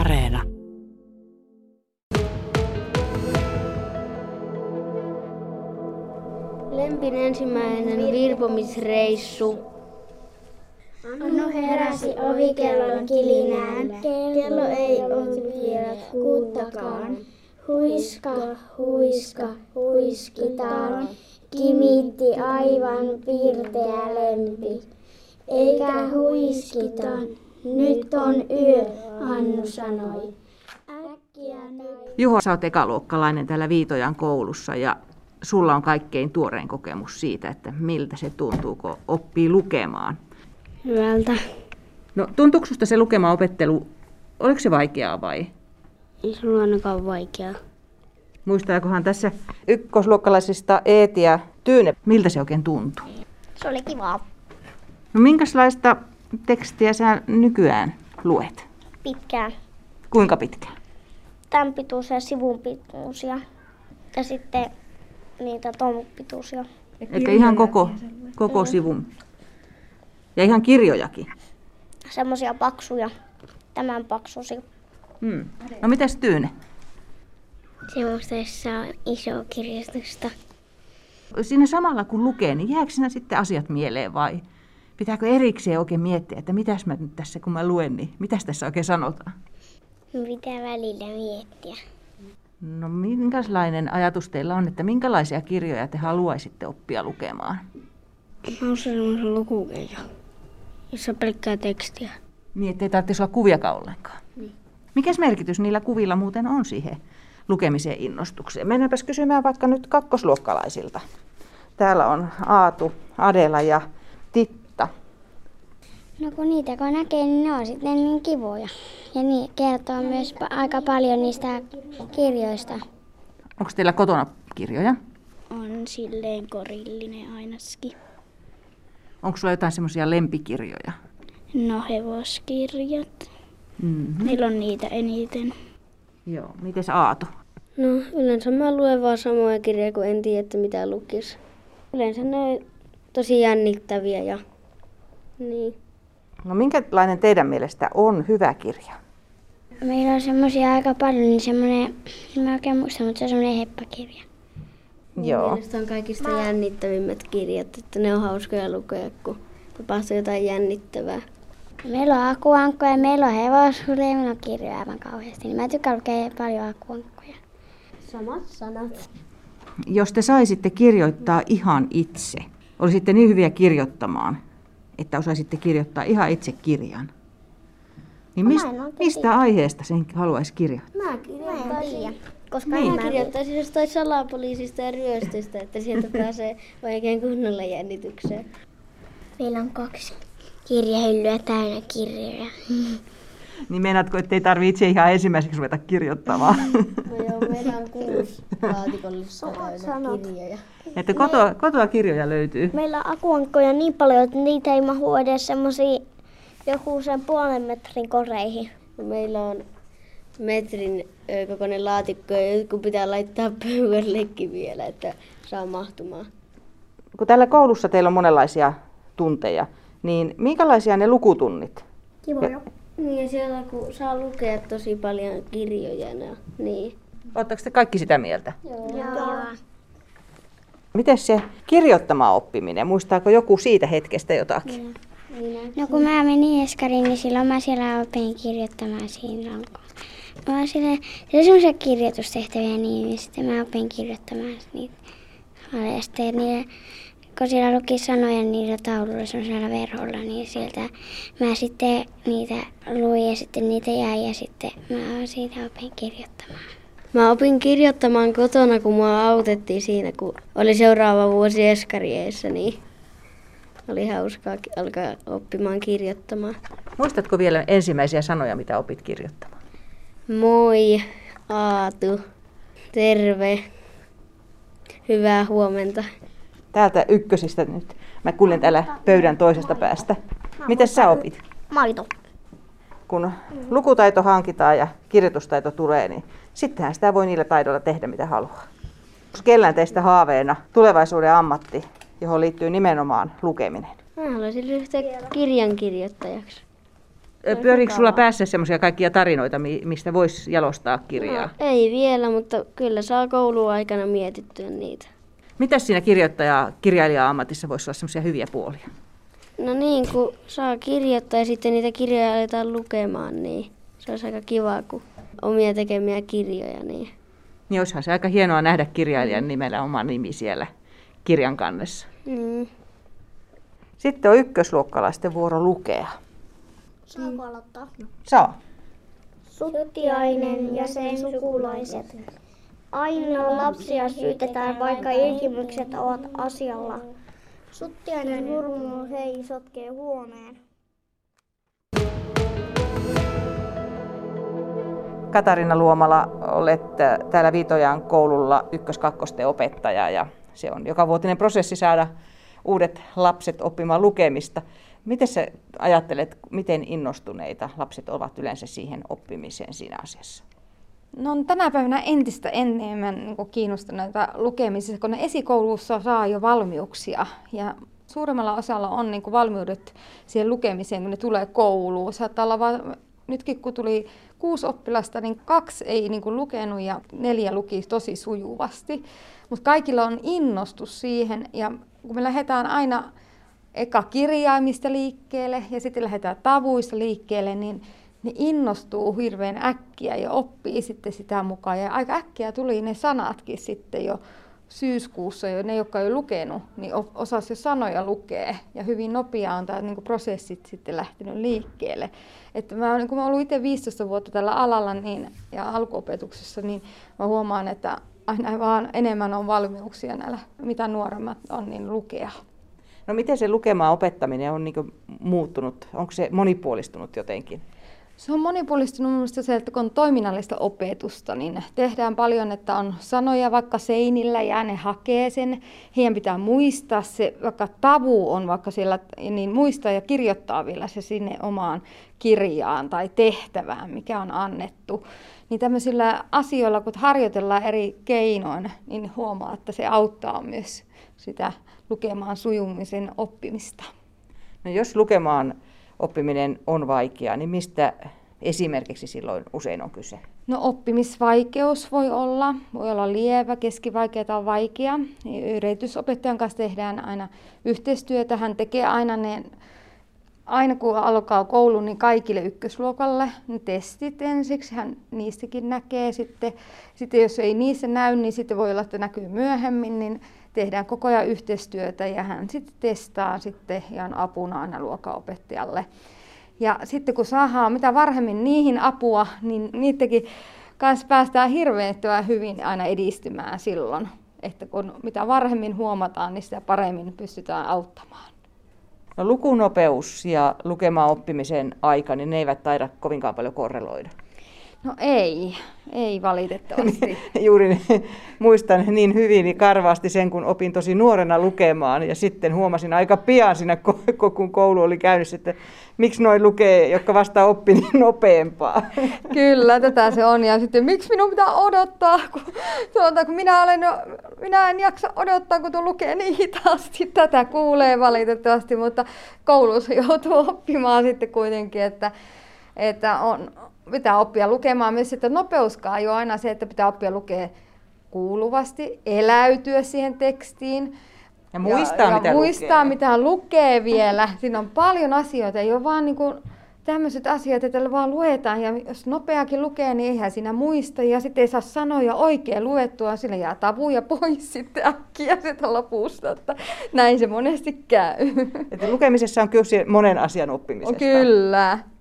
Areena. Lempin ensimmäinen virpomisreissu. Annu heräsi ovikellon kilinään. Kello ei ollut vielä kuuttakaan. Huiska, huiska, huiskitaan. Kimitti aivan pirteä Lempi. Eikä huiskitaan. Nyt on yö, Annu sanoi. Juho, sä oot ekaluokkalainen täällä Viitojan koulussa ja sulla on kaikkein tuorein kokemus siitä, että miltä se tuntuu, kun oppii lukemaan. Hyvältä. No, tuntuuko susta se lukemaopettelu, oliko se vaikeaa vai? Ei se ollut ainakaan vaikeaa. Muistaakohan tässä ykkösluokkalaisista Eetia Tyyne, miltä se oikein tuntuu? Se oli kivaa. No, minkälaista tekstiä sä nykyään luet? Pitkään. Kuinka pitkään? Tämän pituisia, sivun pituisia ja sitten niitä tomun pituisia. Eli ihan koko sivun. Ja ihan kirjojakin? Semmoisia paksuja, tämän paksuisia. Hmm. No mitäs Tyyne? Semmoisessa iso kirjastosta. Siinä samalla kun lukee, niin jääkö sinä sitten asiat mieleen vai? Pitääkö erikseen oikein miettiä, että mitäs mä nyt tässä, kun mä luen, niin mitäs tässä oikein sanotaan? Pitää välillä miettiä. No minkälainen ajatus teillä on, että minkälaisia kirjoja te haluaisitte oppia lukemaan? Mä oon sellaisen lukukirja, jossa on pelkkää tekstiä. Niin, ettei tarvitsisi olla kuviakaan ollenkaan. Niin. Mikäs merkitys niillä kuvilla muuten on siihen lukemiseen innostukseen? Mennäänpäs kysymään vaikka nyt kakkosluokkalaisilta. Täällä on Aatu, Adela ja Titti. No kun niitä kun näkee, niin ne on sitten niin kivoja. Ja niin kertoo myös aika paljon niistä kirjoista. Onko teillä kotona kirjoja? On silleen korillinen ainaskin. Onko sulla jotain semmoisia lempikirjoja? No hevoskirjat. Mm-hmm. Meillä on niitä eniten. Joo, mites Aatu? No yleensä mä luen vaan samoja kirjoja, kun en tiedä, että mitä lukisi. Yleensä ne on tosi jännittäviä ja niin. No minkälainen teidän mielestä on hyvä kirja? Meillä on semmoisia aika paljon, niin semmoinen, en oikein muista, mutta se on semmoinen heppäkirja. Joo. Mielestäni on kaikista jännittävimmät kirjat, että ne on hauskoja lukea, kun tapahtuu jotain jännittävää. Meillä on akuankkoja, meillä on hevosuria ja meillä on kirjoja aivan kauheasti, niin mä tykkään lukea paljon akuankkoja. Samat sanat. Jos te saisitte kirjoittaa ihan itse, olisitte niin hyviä kirjoittamaan, että osaisitte kirjoittaa ihan itse kirjan. Niin mistä aiheesta sen haluaisi kirjoittaa? Mä kirjoittaisin. Koska mä kirjoittaisin jostain salapoliisista ja ryöstöstä, että sieltä pääsee oikein kunnolla jännitykseen. Meillä on 2 kirjahyllyä täynnä kirjoja. Niin meinaatko, ettei tarvitse ihan ensimmäiseksi ruveta kirjoittamaan? No joo, meillä on 6 laatikollista kirjoja. Että kotoa kirjoja löytyy? Meillä on akuankkoja niin paljon, että niitä ei mahu edes semmoisiin joku sen 0,5 metrin koreihin. Meillä on metrin kokoinen laatikko ja jotkut pitää laittaa pöydällekin vielä, että saa mahtumaan. Kun täällä koulussa teillä on monenlaisia tunteja, niin minkälaisia ne lukutunnit? Kivoja. Niin ja siellä kun saa lukea tosi paljon kirjoja, niin. Oletteko te kaikki sitä mieltä? Joo. Miten se kirjoittama oppiminen? Muistaako joku siitä hetkestä jotakin? No kun mä menin eskariin, niin silloin mä siellä opin kirjoittamaan siinä alkuun. Mä oon siellä semmoisia kirjoitustehtäviä, niin sitten mä opin kirjoittamaan niitä alesta. Kun siellä luki sanoja niillä taululla semmoisella verholla, niin sieltä mä sitten niitä luin ja sitten niitä jäi ja sitten mä siitä opin kirjoittamaan. Mä opin kirjoittamaan kotona, kun mua autettiin siinä, kun oli seuraava vuosi eskarieissa, niin oli hauskaa alkaa oppimaan kirjoittamaan. Muistatko vielä ensimmäisiä sanoja, mitä opit kirjoittamaan? Moi, Aatu, terve, hyvää huomenta. Täältä ykkösistä nyt. Mä kuljen täällä pöydän toisesta päästä. Miten sä opit? Maito. Kun lukutaito hankitaan ja kirjoitustaito tulee, niin sittenhän sitä voi niillä taidoilla tehdä mitä haluaa. Onko kellään teistä haaveena tulevaisuuden ammatti, johon liittyy nimenomaan lukeminen? Mä haluaisin ryhtyä kirjankirjoittajaksi. Pyöriikö sulla päässä semmoisia kaikkia tarinoita, mistä voisi jalostaa kirjaa? No, ei vielä, mutta kyllä saa kouluaikana mietittyä niitä. Mitäs siinä kirjailija-ammatissa voisi olla semmoisia hyviä puolia? No niin, kun saa kirjoittaa ja sitten niitä kirjoja aletaan lukemaan, niin se olisi aika kivaa, kun omia tekemiä kirjoja. Niin olisihan se aika hienoa nähdä kirjailijan nimellä oma nimi siellä kirjan kannessa. Mm. Sitten on ykkösluokkalaisten vuoro lukea. Saanko aloittaa? Saa. Sutiainen ja sen sukulaiset. Aina lapsia syytetään, vaikka ilkimykset ovat asialla. Suttiainen hurmuu, hei, sotkee huoneen. Katarina Luomala, olet täällä Viitojan koululla ykkös-kakkosten opettaja ja se on jokavuotinen prosessi saada uudet lapset oppimaan lukemista. Miten sä ajattelet, miten innostuneita lapset ovat yleensä siihen oppimiseen siinä asiassa? No on tänä päivänä entistä enemmän kiinnostuneita lukemisesta, kun ne esikoulussa saa jo valmiuksia. Ja suuremmalla osalla on valmiudet siihen lukemiseen, kun ne tulee kouluun. Saattaa olla nytkin kun tuli 6 oppilasta, niin 2 ei lukenut ja 4 luki tosi sujuvasti. Mutta kaikilla on innostus siihen ja kun me lähdetään aina eka kirjaimista liikkeelle ja sitten lähdetään tavuista liikkeelle, niin ne innostuu hirveän äkkiä ja oppii sitten sitä mukaan. Ja aika äkkiä tuli ne sanatkin sitten jo syyskuussa, jo ne jotka ei ole lukenut, niin osasi jo sanoja lukea. Ja hyvin nopeaa on tämä prosessit sitten lähtenyt liikkeelle. Että kun mä ollut itse 15 vuotta tällä alalla ja alkuopetuksessa, niin mä huomaan, että aina vaan enemmän on valmiuksia näillä, mitä nuoremmat on, niin lukea. No miten se lukemaan opettaminen on muuttunut? Onko se monipuolistunut jotenkin? Se on monipuolistunut mielestäni se, että kun on toiminnallista opetusta, niin tehdään paljon, että on sanoja vaikka seinillä ja ne hakee sen. Heidän pitää muistaa se, vaikka tavu on vaikka siellä, niin muistaa ja kirjoittaa vielä se sinne omaan kirjaan tai tehtävään, mikä on annettu. Niin tämmöisillä asioilla, kun harjoitellaan eri keinoin, niin huomaa, että se auttaa myös sitä lukemaan sujumisen oppimista. No jos lukemaan oppiminen on vaikeaa, niin mistä esimerkiksi silloin usein on kyse? No oppimisvaikeus voi olla lievä, keskivaikea tai vaikea. Yritysopettajan kanssa tehdään aina yhteistyötä. Hän tekee aina kun alkaa koulun, niin kaikille ykkösluokalle niin testit ensiksi. Hän niistäkin näkee sitten. Jos ei niissä näy, niin sitten voi olla, että näkyy myöhemmin. Niin tehdään koko ajan yhteistyötä ja hän sitten testaa ja on apuna aina luokanopettajalle. Ja sitten kun saadaan mitä varhemmin niihin apua, niin niitäkin kanssa päästään hirveän hyvin aina edistymään silloin. Että kun mitä varhemmin huomataan, niin sitä paremmin pystytään auttamaan. No, lukunopeus ja lukemaan oppimisen aika, niin ne eivät taida kovinkaan paljon korreloida. No ei valitettavasti. Juuri muistan niin hyvin ja karvaasti sen, kun opin tosi nuorena lukemaan ja sitten huomasin aika pian siinä, kun koulu oli käynnissä, että miksi noin lukee, jotka vasta oppii niin nopeampaa. Kyllä, tätä se on. Ja sitten miksi minun pitää odottaa, kun minä en jaksa odottaa, kun tuon lukee niin hitaasti. Tätä kuulee valitettavasti, mutta koulussa joutuu oppimaan sitten kuitenkin, että on... Pitää oppia lukemaan myös, että nopeuskaan ei ole aina se, että pitää oppia lukea kuuluvasti, eläytyä siihen tekstiin. Ja muistaa, mitä lukee vielä. Siinä on paljon asioita, ei ole vaan tämmöiset asiat, että vaan luetaan. Ja jos nopeakin lukee, niin eihän siinä muista. Ja sitten ei saa sanoja oikein luettua, sillä jää tavuja pois sitten äkkiä sitä lopusta. Että näin se monesti käy. Että lukemisessa on kyse monen asian oppimisesta. Kyllä.